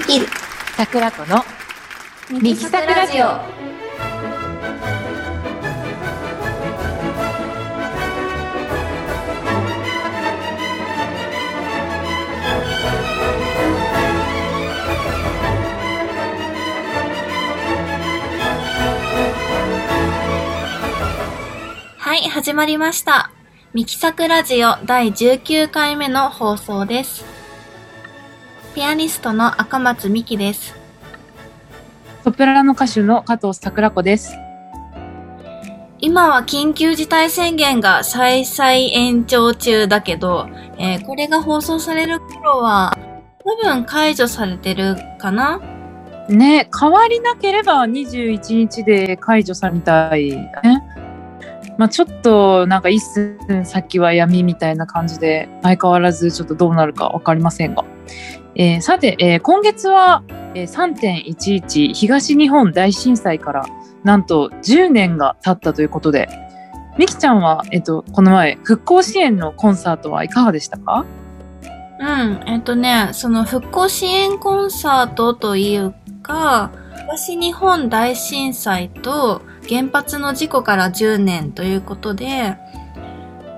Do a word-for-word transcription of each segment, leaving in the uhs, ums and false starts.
く切る桜子のミキサクラジオ。はい、始まりました。ミキサクラジオだいじゅうきゅうかいめの放送です。ピアニストの赤松美希です。ソプラノ歌手の加藤桜子です。今は緊急事態宣言が再々延長中だけど、えー、これが放送される頃は多分解除されてるかな？ね、変わりなければにじゅういちにちで解除されたいね。まあちょっとなんか一寸先は闇みたいな感じで相変わらずちょっとどうなるかわかりませんが。えー、さて、えー、今月は さんてんいちいち 東日本大震災からなんとじゅうねんが経ったということで、みきちゃんは、えっと、この前復興支援のコンサートはいかがでしたか？うん、えっとね、その復興支援コンサートというか東日本大震災と原発の事故からじゅうねんということで、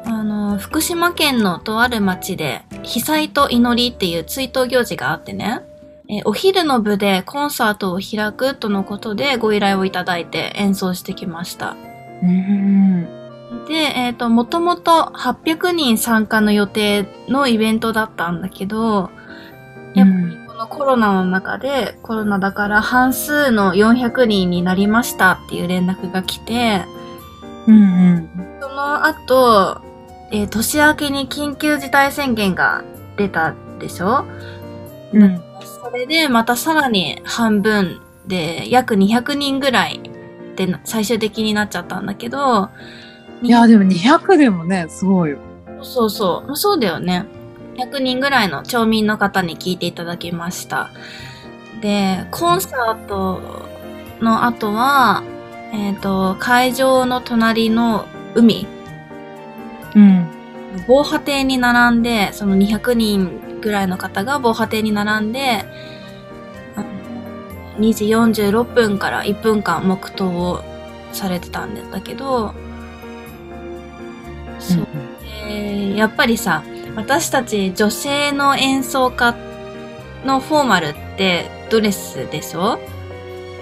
あの福島県のとある町で被災と祈りっていう追悼行事があってね、えお昼の部でコンサートを開くとのことでご依頼をいただいて演奏してきました。うーんで、えーと、もともとはっぴゃくにん参加の予定のイベントだったんだけど、やっぱりこのコロナの中でコロナだから半数のよんひゃくにんになりましたっていう連絡が来て、うんうん、その後えー、年明けに緊急事態宣言が出たでしょ？うん。それでまたさらに半分で約にひゃくにんぐらいで最終的になっちゃったんだけど。いや、でもにひゃくでもね、すごいよ。そうそう。そうだよね。ひゃくにんぐらいの町民の方に聞いていただきました。で、コンサートの後は、えっと、会場の隣の海。うん、防波堤に並んで、そのにひゃくにんぐらいの方が防波堤に並んで、にじよんじゅうろっぷんからいっぷんかん黙祷をされてたんだけど、そう、えー、やっぱりさ、私たち女性の演奏家のフォーマルってドレスでしょ？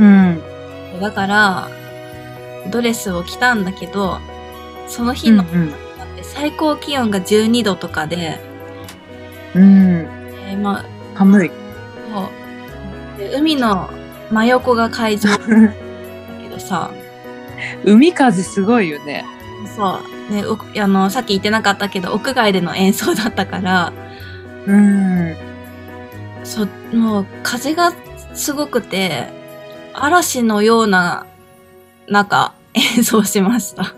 うん。だから、ドレスを着たんだけど、その日の、うんうん最高気温がじゅうにどとかで、うん、えー、まあ寒い。そうで海の真横が会場だけどさ、海風すごいよね。そうね、あのさっき言ってなかったけど屋外での演奏だったから、うん、そうもう風がすごくて嵐のような中演奏しました。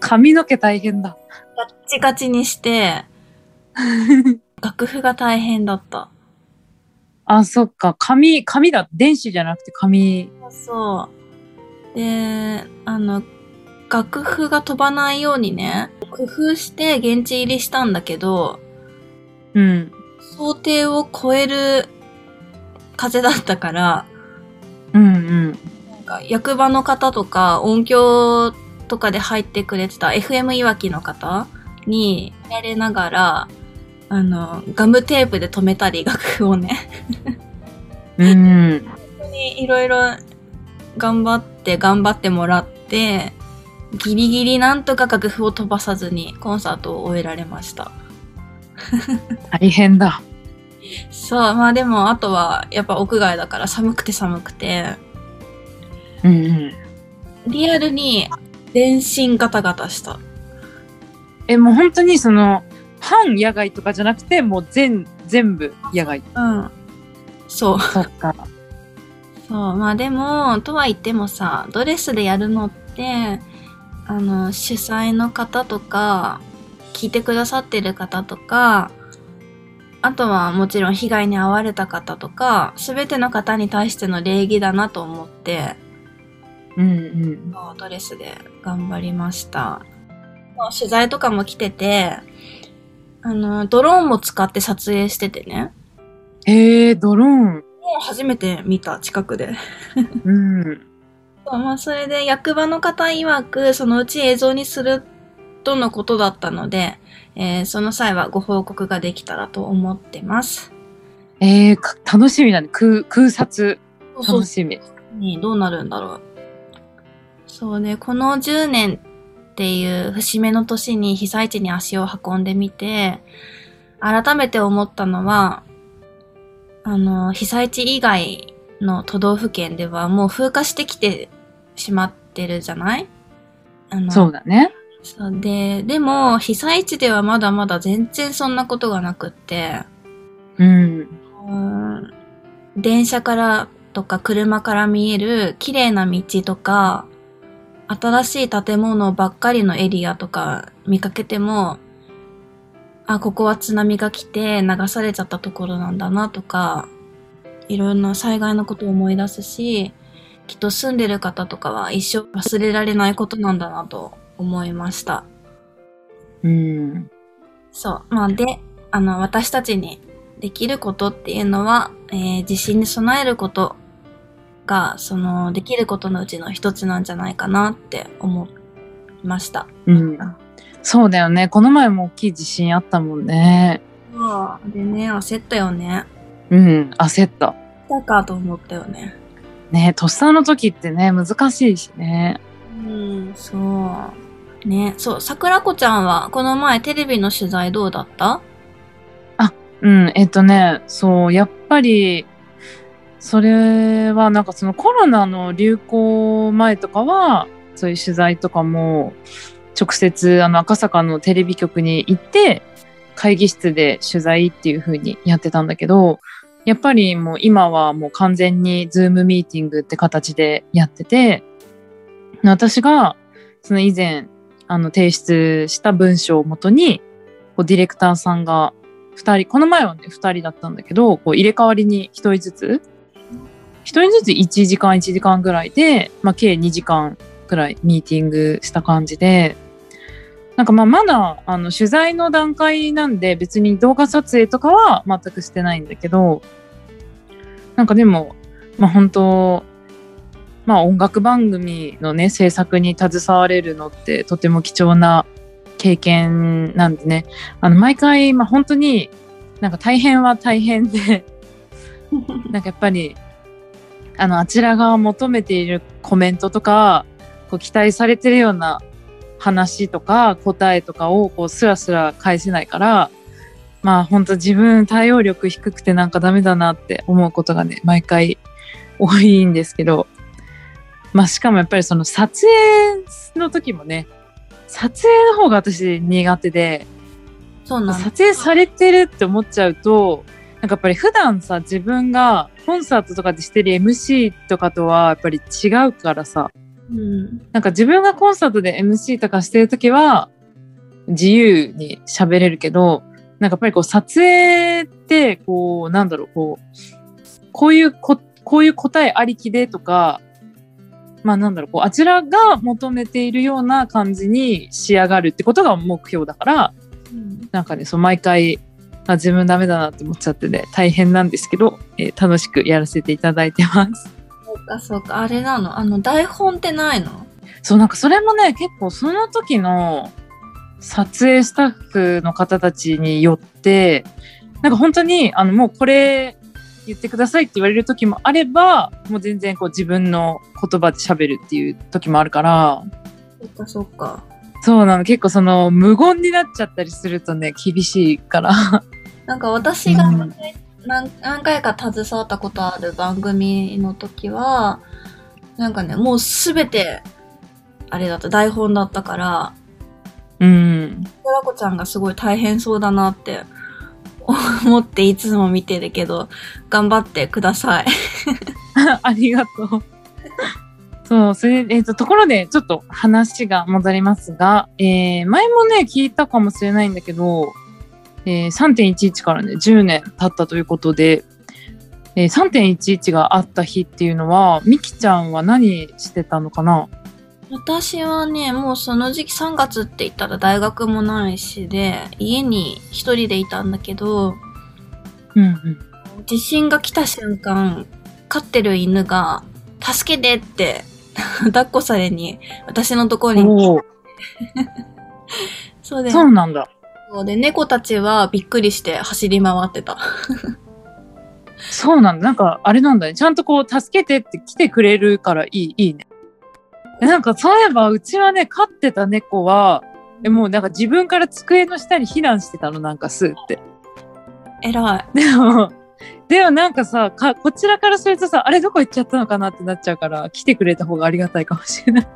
髪の毛大変だ。ガッチガチにして、楽譜が大変だった。あ、そっか。紙、紙だ。電子じゃなくて紙。そう。で、あの、楽譜が飛ばないようにね、工夫して現地入りしたんだけど、うん。想定を超える風だったから、うんうん。なんか役場の方とか音響とかで入ってくれてた エフエム いわきの方にやれながら、あのガムテープで止めたり楽譜をねうん本当にいろいろ頑張って頑張ってもらってギリギリなんとか楽譜を飛ばさずにコンサートを終えられました大変だ。そうまあでもあとはやっぱ屋外だから寒くて寒くて、うんうん、リアルに全身ガタガタした。え、もう本当にその、半野外とかじゃなくて、もう全、全部野外。うん。そう。そっか。そう。まあでも、とは言ってもさ、ドレスでやるのって、あの、主催の方とか、聞いてくださってる方とか、あとはもちろん被害に遭われた方とか、すべての方に対しての礼儀だなと思って、うんうん、ドレスで頑張りました。取材とかも来てて、あの、ドローンも使って撮影しててね。えー、ドローン。ドを初めて見た、近くで。うん。そう、まあ、それで役場の方曰く、そのうち映像にするとのことだったので、えー、その際はご報告ができたらと思ってます。えー、楽しみだね。空、空撮。楽しみ。どうなるんだろう。そうね、このじゅうねんっていう節目の年に被災地に足を運んでみて、改めて思ったのは、あの、被災地以外の都道府県ではもう風化してきてしまってるじゃない？あの、そうだね。そうで、でも被災地ではまだまだ全然そんなことがなくって、うん、うん電車からとか車から見える綺麗な道とか、新しい建物ばっかりのエリアとか見かけても、あ、ここは津波が来て流されちゃったところなんだなとか、いろんな災害のことを思い出すし、きっと住んでる方とかは一生忘れられないことなんだなと思いました。うん。そう。まあ、で、あの、私たちにできることっていうのは、えー、地震に備えることが、その、できることのうちの一つなんじゃないかなって思いました。うん。そうだよね。この前も大きい地震あったもんね。そうでね、焦ったよね。うん、焦った。だかと思ったよね。ね、とっさの時ってね、難しいしね。うん、そう。ね、そう、桜子ちゃんはこの前テレビの取材どうだった？あ、うん、えっとね、そう、やっぱりそれはなんかそのコロナの流行前とかはそういう取材とかも。直接あの赤坂のテレビ局に行って会議室で取材っていう風にやってたんだけど、やっぱりもう今はもう完全にズームミーティングって形でやってて、私がその以前あの提出した文章をもとにこうディレクターさんがふたり、この前はねふたりだったんだけど、こう入れ替わりにひとりずつひとりずついちじかんいちじかんぐらいで、まあ、計にじかんくらいミーティングした感じで、なんかまあまだあの取材の段階なんで別に動画撮影とかは全くしてないんだけど、なんかでも、まあ、本当、まあ、音楽番組のね制作に携われるのってとても貴重な経験なんでね、あの毎回、まあ、本当になんか大変は大変でなんかやっぱり あのあちらが求めているコメントとかこう期待されてるような話とか答えとかをこうスラスラ返せないから、まあ本当自分対応力低くてなんかダメだなって思うことがね、毎回多いんですけど、まあしかもやっぱりその撮影の時もね、撮影の方が私苦手で、そうなんですか。撮影されてるって思っちゃうと、なんかやっぱり普段さ自分がコンサートとかでしてる エムシー とかとはやっぱり違うからさ、うん、なんか自分がコンサートで エムシー とかしてるときは自由に喋れるけど、なんかやっぱりこう撮影ってこうなんだろう、こうこういうここういう答えありきでとか、まあなんだろう、こうあちらが求めているような感じに仕上がるってことが目標だから、うん、なんかね、そう毎回あ自分ダメだなって思っちゃってね、大変なんですけど、えー、楽しくやらせていただいてます。あ、そうか、あれなの、あの台本ってないの？そう、なんかそれもね、結構その時の撮影スタッフの方たちによって、なんか本当にあのもうこれ言ってくださいって言われる時もあれば、もう全然こう自分の言葉で喋るっていう時もあるから。そうかそうか。そうなの、結構その無言になっちゃったりするとね、厳しいから。なんか私が、うん何, 何回か携わったことある番組の時はなんかね、もうすべてあれだった、台本だったから、うん、ドラコちゃんがすごい大変そうだなって思っていつも見てるけど、頑張ってくださいありがとうそう、それ、えーと、ところでちょっと話が戻りますが、えー、前もね聞いたかもしれないんだけど、えー、さんてんいちいち からねじゅうねん経ったということで、えー、さんてんいちいち があった日っていうのはみきちゃんは何してたのかな？私はね、もうその時期さんがつって言ったら大学もないしで家に一人でいたんだけど、うんうん、地震が来た瞬間、飼ってる犬が助けてって抱っこされに私のところに来てそうで、そうなんだ。そうで、猫たちはびっくりして走り回ってたそうなんだ。なんかあれなんだね、ちゃんとこう助けてって来てくれるからいい、いいね。なんかそういえばうちはね、飼ってた猫はもうなんか自分から机の下に避難してたの、なんかスーって。えらい。でもでもなんかさか、こちらからするとさ、あれどこ行っちゃったのかなってなっちゃうから、来てくれた方がありがたいかもしれない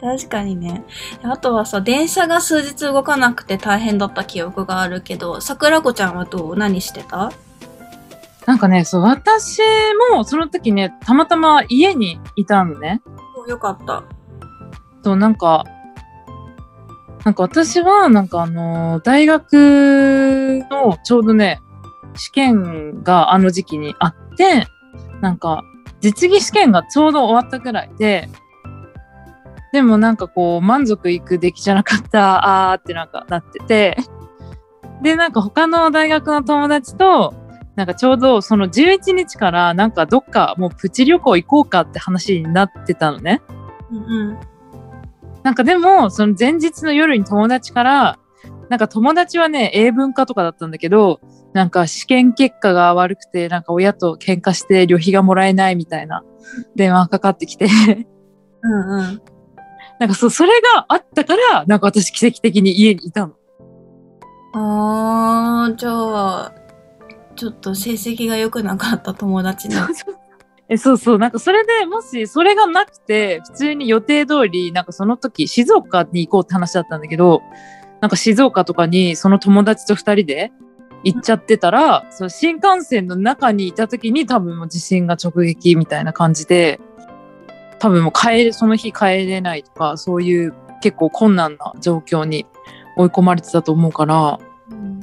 確かにね。あとはさ、電車が数日動かなくて大変だった記憶があるけど、桜子ちゃんはどう、何してた？なんかね、そう、私もその時ね、たまたま家にいたのね。よかった。そう、なんかなんか私はなんかあの大学のちょうどね、試験があの時期にあって、なんか実技試験がちょうど終わったくらいで、でもなんかこう満足いく出来じゃなかったあーってなんかなってて、でなんか他の大学の友達となんかちょうどそのじゅういちにちからなんかどっかもうプチ旅行行こうかって話になってたのね、うんうん、なんかでもその前日の夜に友達から、なんか友達はね英文科とかだったんだけど、なんか試験結果が悪くてなんか親と喧嘩して旅費がもらえないみたいな電話がかかってきてうん、うん、なんか そ, それがあったから、なんか私奇跡的に家にいたの。あー、じゃあちょっと成績が良くなかった友達のえ、そうそう、なんかそれでもしそれがなくて普通に予定通りなんかその時静岡に行こうって話だったんだけど、なんか静岡とかにその友達とふたりで行っちゃってたら、その新幹線の中にいた時に多分もう地震が直撃みたいな感じで、多分もう帰れ、その日帰れないとか、そういう結構困難な状況に追い込まれてたと思うから、うん、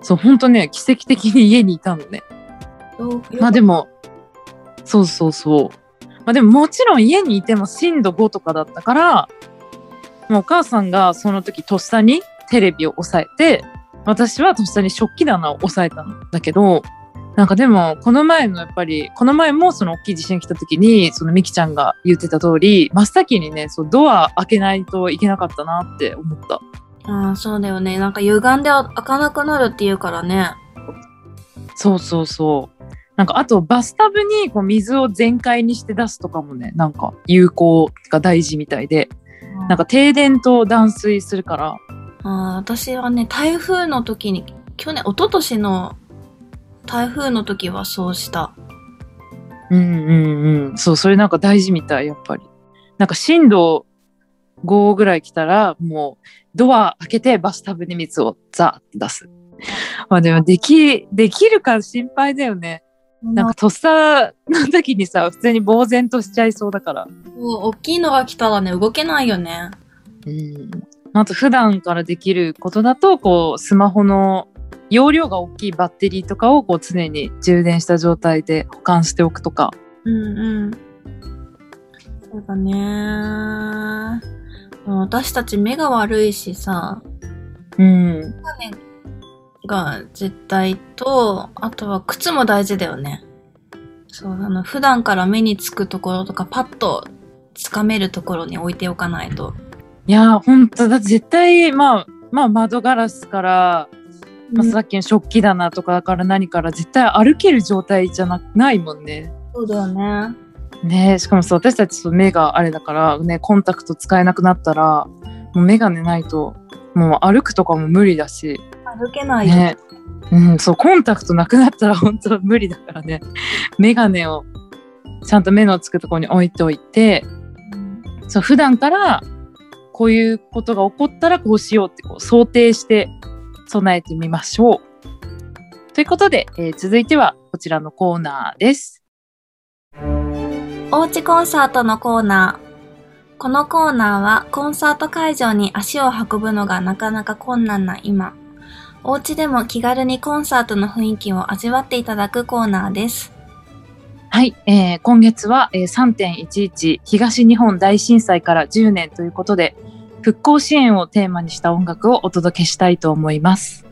そう、ほんとね奇跡的に家にいたのね。まあでもそうそうそう、まあ、でももちろん家にいても震度ごとかだったから、もうお母さんがその時とっさにテレビを押さえて、私はとっさに食器棚を押さえたんだけど、なんかでもこの前のやっぱりこの前もその大きい地震来た時に、そのミキちゃんが言ってた通り真っ先にね、そうドア開けないといけなかったなって思った。ああ、そうだよね。なんか歪んで開かなくなるっていうからね。そうそうそう。なんかあとバスタブにこう水を全開にして出すとかもね、なんか有効が大事みたいで、うん、なんか停電と断水するから。あ、私はね、台風の時に、去年、一昨年の台風の時はそうした。うんうんうん。そう、それなんか大事みたい、やっぱり。なんか震度ごぐらい来たら、もうドア開けてバスタブに水をザーって出す。まあでもでき、できるか心配だよね。なんかとっさの時にさ、普通に呆然としちゃいそうだから。そう、大きいのが来たらね、動けないよね。うん。あと普段からできることだと、こうスマホの容量が大きいバッテリーとかをこう常に充電した状態で保管しておくとか。うんうん。そうだね。私たち目が悪いしさ、うん。眼鏡が絶対と、あとは靴も大事だよね。そう、あの普段から目につくところとか、パッとつかめるところに置いておかないと。いやー、ほんとだ。絶対、まあ、まあ、窓ガラスから、まあ、さっきの食器棚とかから何から、絶対歩ける状態じゃ な, ないもんね。そうだよね。ねえ、しかもさ、私たち目があれだから、ね、コンタクト使えなくなったら、もう眼鏡ないと、もう歩くとかも無理だし。歩けないよ。ね、うん、そう、コンタクトなくなったらほんと無理だからね。眼鏡を、ちゃんと目のつくところに置いておいて、そう、普段から、こういうことが起こったらこうしようってこう想定して備えてみましょう。ということで、えー、続いてはこちらのコーナーです。おうちコンサートのコーナー。このコーナーはコンサート会場に足を運ぶのがなかなか困難な今、おうちでも気軽にコンサートの雰囲気を味わっていただくコーナーです。はい、えー、今月は さんてんいちいち 東日本大震災からじゅうねんということで、復興支援をテーマにした音楽をお届けしたいと思います。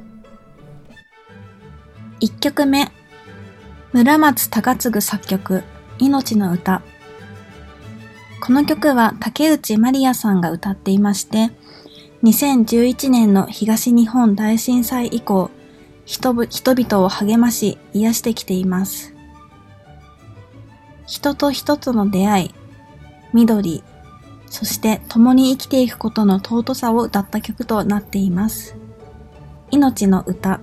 いっきょくめ、村松崇継作曲、命の歌。この曲は竹内まりやさんが歌っていまして、にせんじゅういちねんの東日本大震災以降、人々を励まし癒してきています。人と人との出会い、緑、そして共に生きていくことの尊さを歌った曲となっています。命の歌。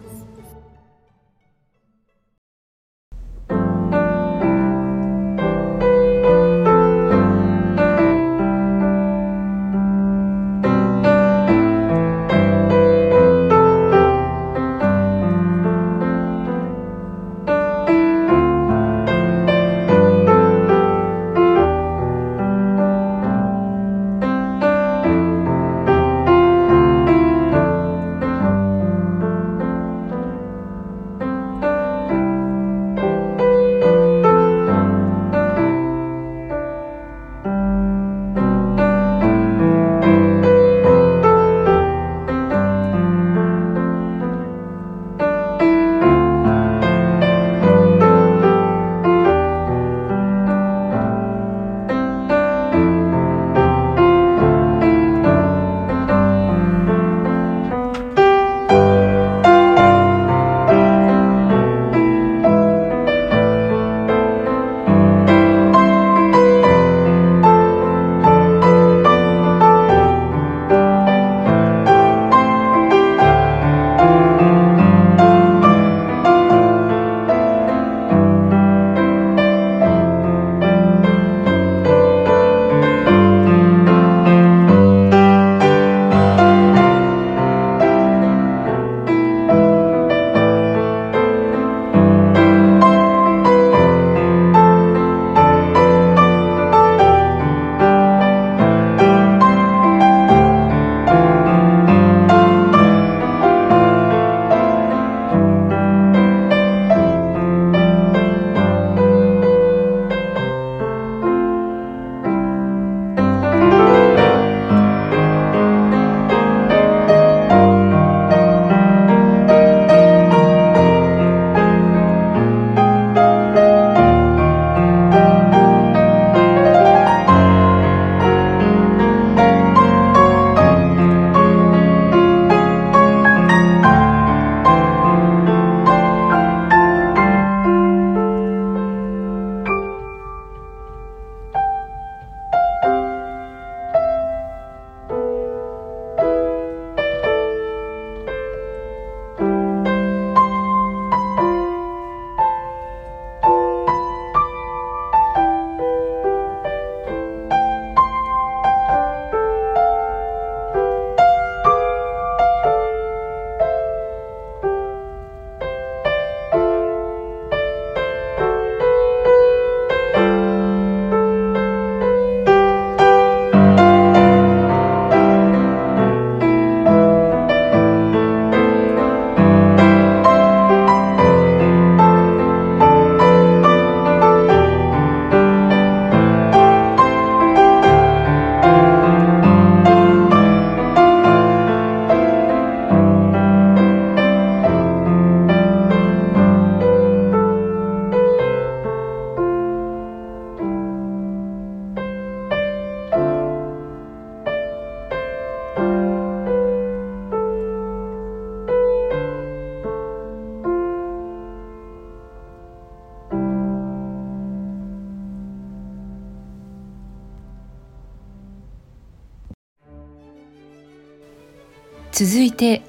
続いて、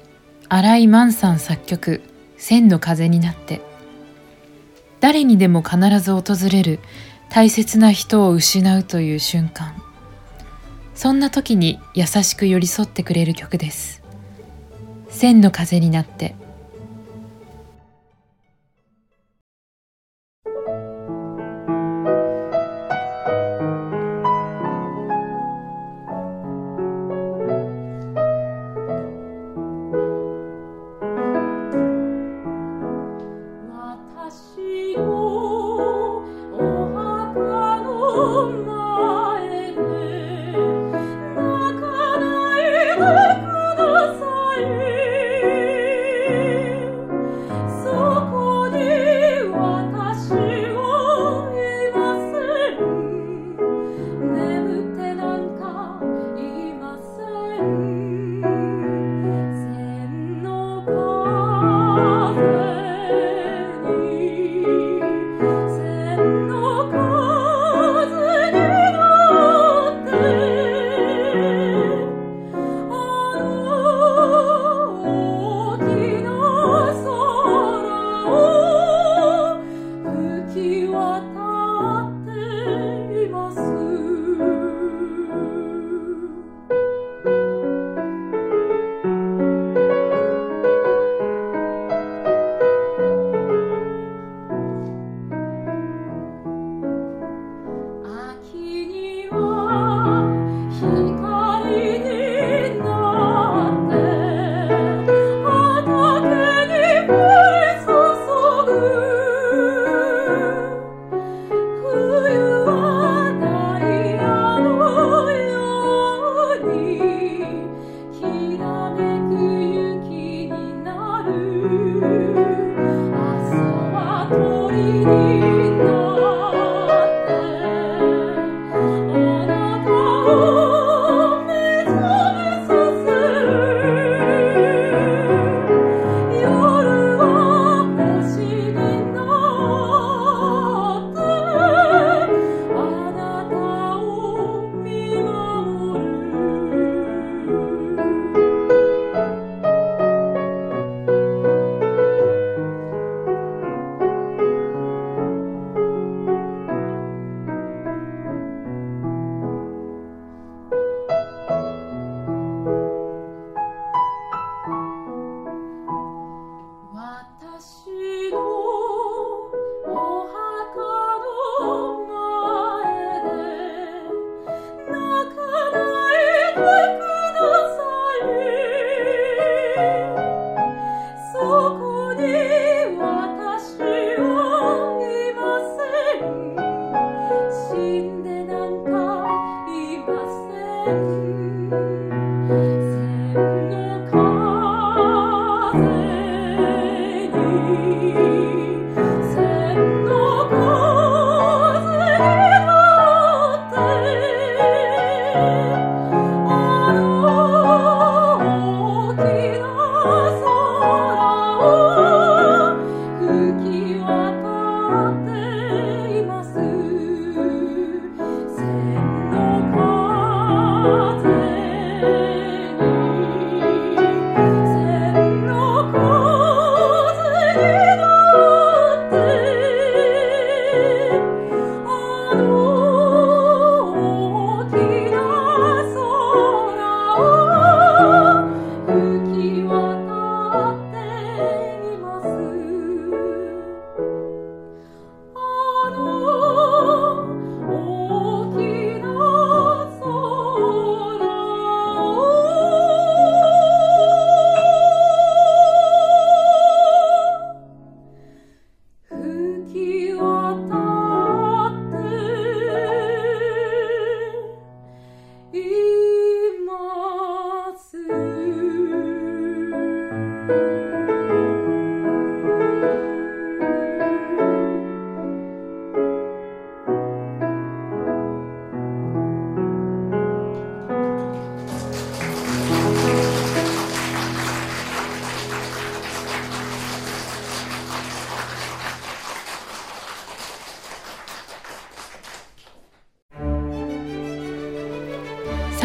新井満さん作曲、千の風になって。誰にでも必ず訪れる大切な人を失うという瞬間。そんな時に優しく寄り添ってくれる曲です。千の風になって。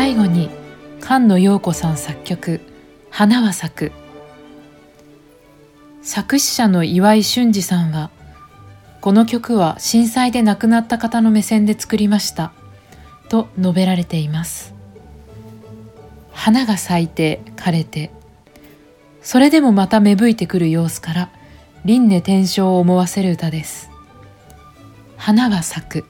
最後に菅野陽子さん作曲「花は咲く」、作詞者の岩井俊二さんは、この曲は震災で亡くなった方の目線で作りましたと述べられています。花が咲いて枯れて、それでもまた芽吹いてくる様子から輪廻転生を思わせる歌です。花は咲く。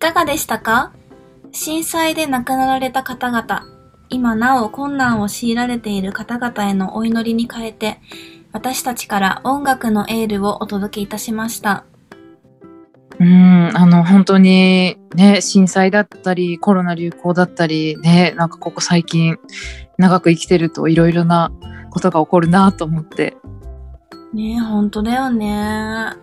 かがでしたか？震災で亡くなられた方々、今なお困難を強いられている方々へのお祈りに変えて、私たちから音楽のエールをお届けいたしました。うーん、あの本当にね、震災だったりコロナ流行だったりね、なんかここ最近長く生きてるといろいろなことが起こるなと思って。ね、本当だよね。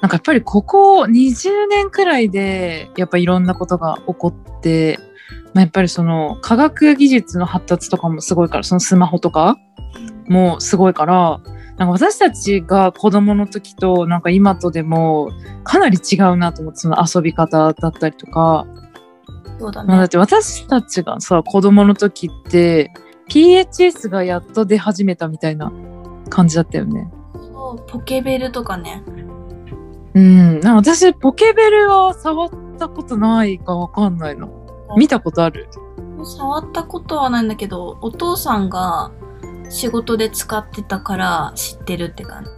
なんかやっぱりここにじゅうねんくらいでやっぱいろんなことが起こって、まあ、やっぱりその科学技術の発達とかもすごいから、そのスマホとかもすごいから、なんか私たちが子供の時となんか今とでもかなり違うなと思って、その遊び方だったりとか。そうだね。まあ、だって私たちがさ子供の時って ピーエイチエス がやっと出始めたみたいな感じだったよね。そう、ポケベルとかね。うん、なんか私ポケベルは触ったことないかわかんないの。見たことある？触ったことはないんだけど、お父さんが仕事で使ってたから知ってるって感じ。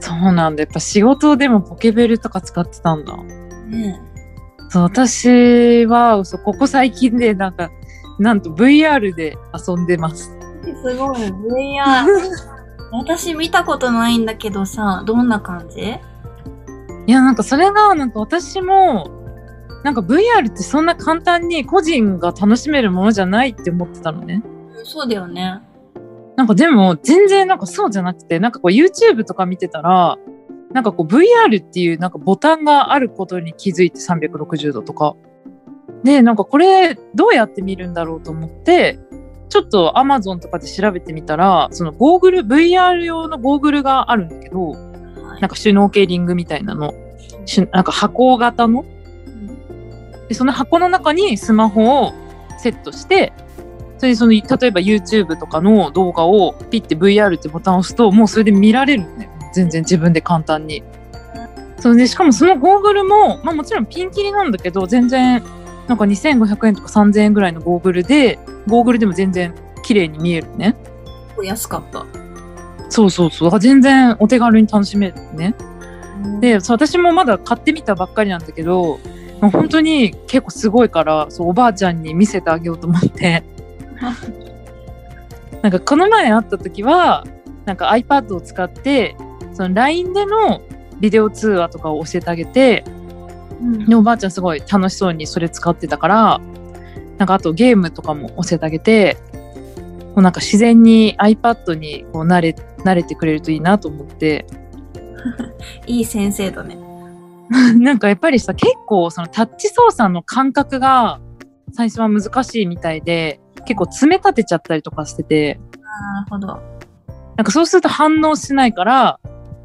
そうなんだ、やっぱ仕事でもポケベルとか使ってたんだ。ね、そう、私はそうここ最近でなんかなんと ブイアール で遊んでます。すごい ブイアール 私見たことないんだけどさ、どんな感じ？いや、なんかそれがなんか私もなんか ブイアール ってそんな簡単に個人が楽しめるものじゃないって思ってたのね。そうだよね。なんかでも全然なんかそうじゃなくて、なんかこう YouTube とか見てたら、なんかこう ブイアール っていうなんかボタンがあることに気づいて、さんびゃくろくじゅうどとかで、なんかこれどうやって見るんだろうと思って、ちょっと Amazon とかで調べてみたら、そのゴーグル ブイアール 用のゴーグルがあるんだけど、なんかシュノーケリングみたいなの、なんか箱型の、でその箱の中にスマホをセットして、それでその例えば YouTube とかの動画をピッて ブイアール ってボタンを押すと、もうそれで見られるんだよ、全然自分で簡単に。それでしかもそのゴーグルも、まあ、もちろんピンキリなんだけど、全然なんかにせんごひゃくえんとかさんぜんえんぐらいのゴーグルで、ゴーグルでも全然綺麗に見えるね。安かった。そうそうそう、全然お手軽に楽しめるね。で私もまだ買ってみたばっかりなんだけど、もう本当に結構すごいから、そうおばあちゃんに見せてあげようと思ってなんかこの前会った時はなんか iPad を使って、その ライン でのビデオ通話とかを教えてあげて、うん、でおばあちゃんすごい楽しそうにそれ使ってたから、なんかあとゲームとかも教えてあげて、なんか自然に iPad にこう 慣れ、慣れてくれるといいなと思っていい先生だねなんかやっぱりさ、結構そのタッチ操作の感覚が最初は難しいみたいで、結構爪立てちゃったりとかしてて。なるほど。なんかそうすると反応しないから、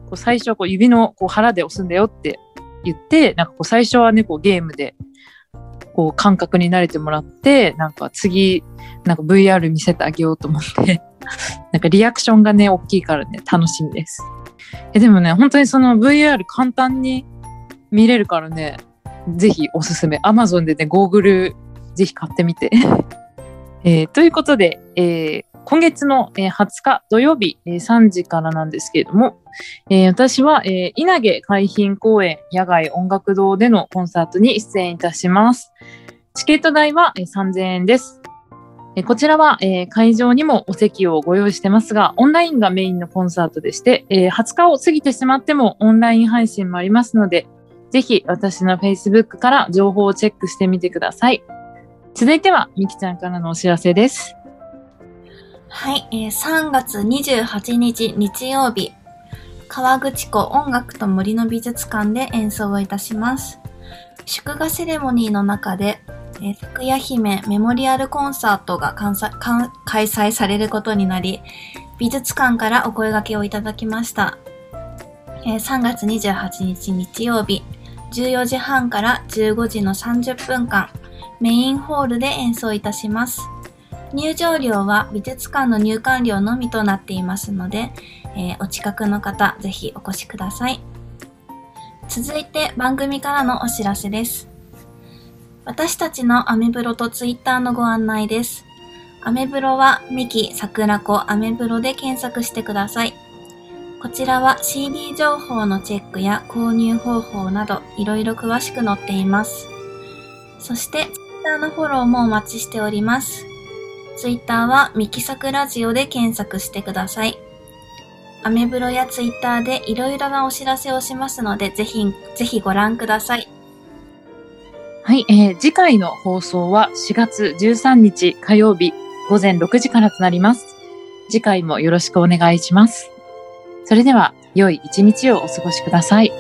こう最初はこう指のこう腹で押すんだよって言って、なんかこう最初はねこうゲームでこう感覚に慣れてもらって、なんか次なんか ブイアール 見せてあげようと思ってなんかリアクションがね大きいからね楽しみです。えでもね本当にその ブイアール 簡単に見れるからね、ぜひおすすめ。 Amazon でねゴーグルぜひ買ってみて、えー、ということで、えー、今月のはつか土曜日さんじからなんですけれども、えー、私は、えー、稲毛海浜公園野外音楽堂でのコンサートに出演いたします。チケット代はさんぜんえんです。こちらは会場にもお席をご用意してますが、オンラインがメインのコンサートでして、はつかを過ぎてしまってもオンライン配信もありますので、ぜひ私の Facebook から情報をチェックしてみてください。続いてはみきちゃんからのお知らせです。はい、さんがつにじゅうはちにち日曜日、河口湖音楽と森の美術館で演奏をいたします。祝賀セレモニーの中で、ふくや姫メモリアルコンサートが開催されることになり、美術館からお声掛けをいただきました。さんがつにじゅうはちにち日曜日、じゅうよじはんからじゅうごじのさんじゅっぷんかん、メインホールで演奏いたします。入場料は美術館の入館料のみとなっていますので、えー、お近くの方、ぜひお越しください。続いて番組からのお知らせです。私たちのアメブロとツイッターのご案内です。アメブロはミキさくらこアメブロで検索してください。こちらは シーディー 情報のチェックや購入方法などいろいろ詳しく載っています。そして、Twitter のフォローもお待ちしております。Twitter はミキサクラジオで検索してください。アメブロや Twitter でいろいろなお知らせをしますので、ぜひ、ぜひご覧ください。はい、えー、次回の放送はしがつじゅうさんにち火曜日ごぜんろくじからとなります。次回もよろしくお願いします。それでは、良い一日をお過ごしください。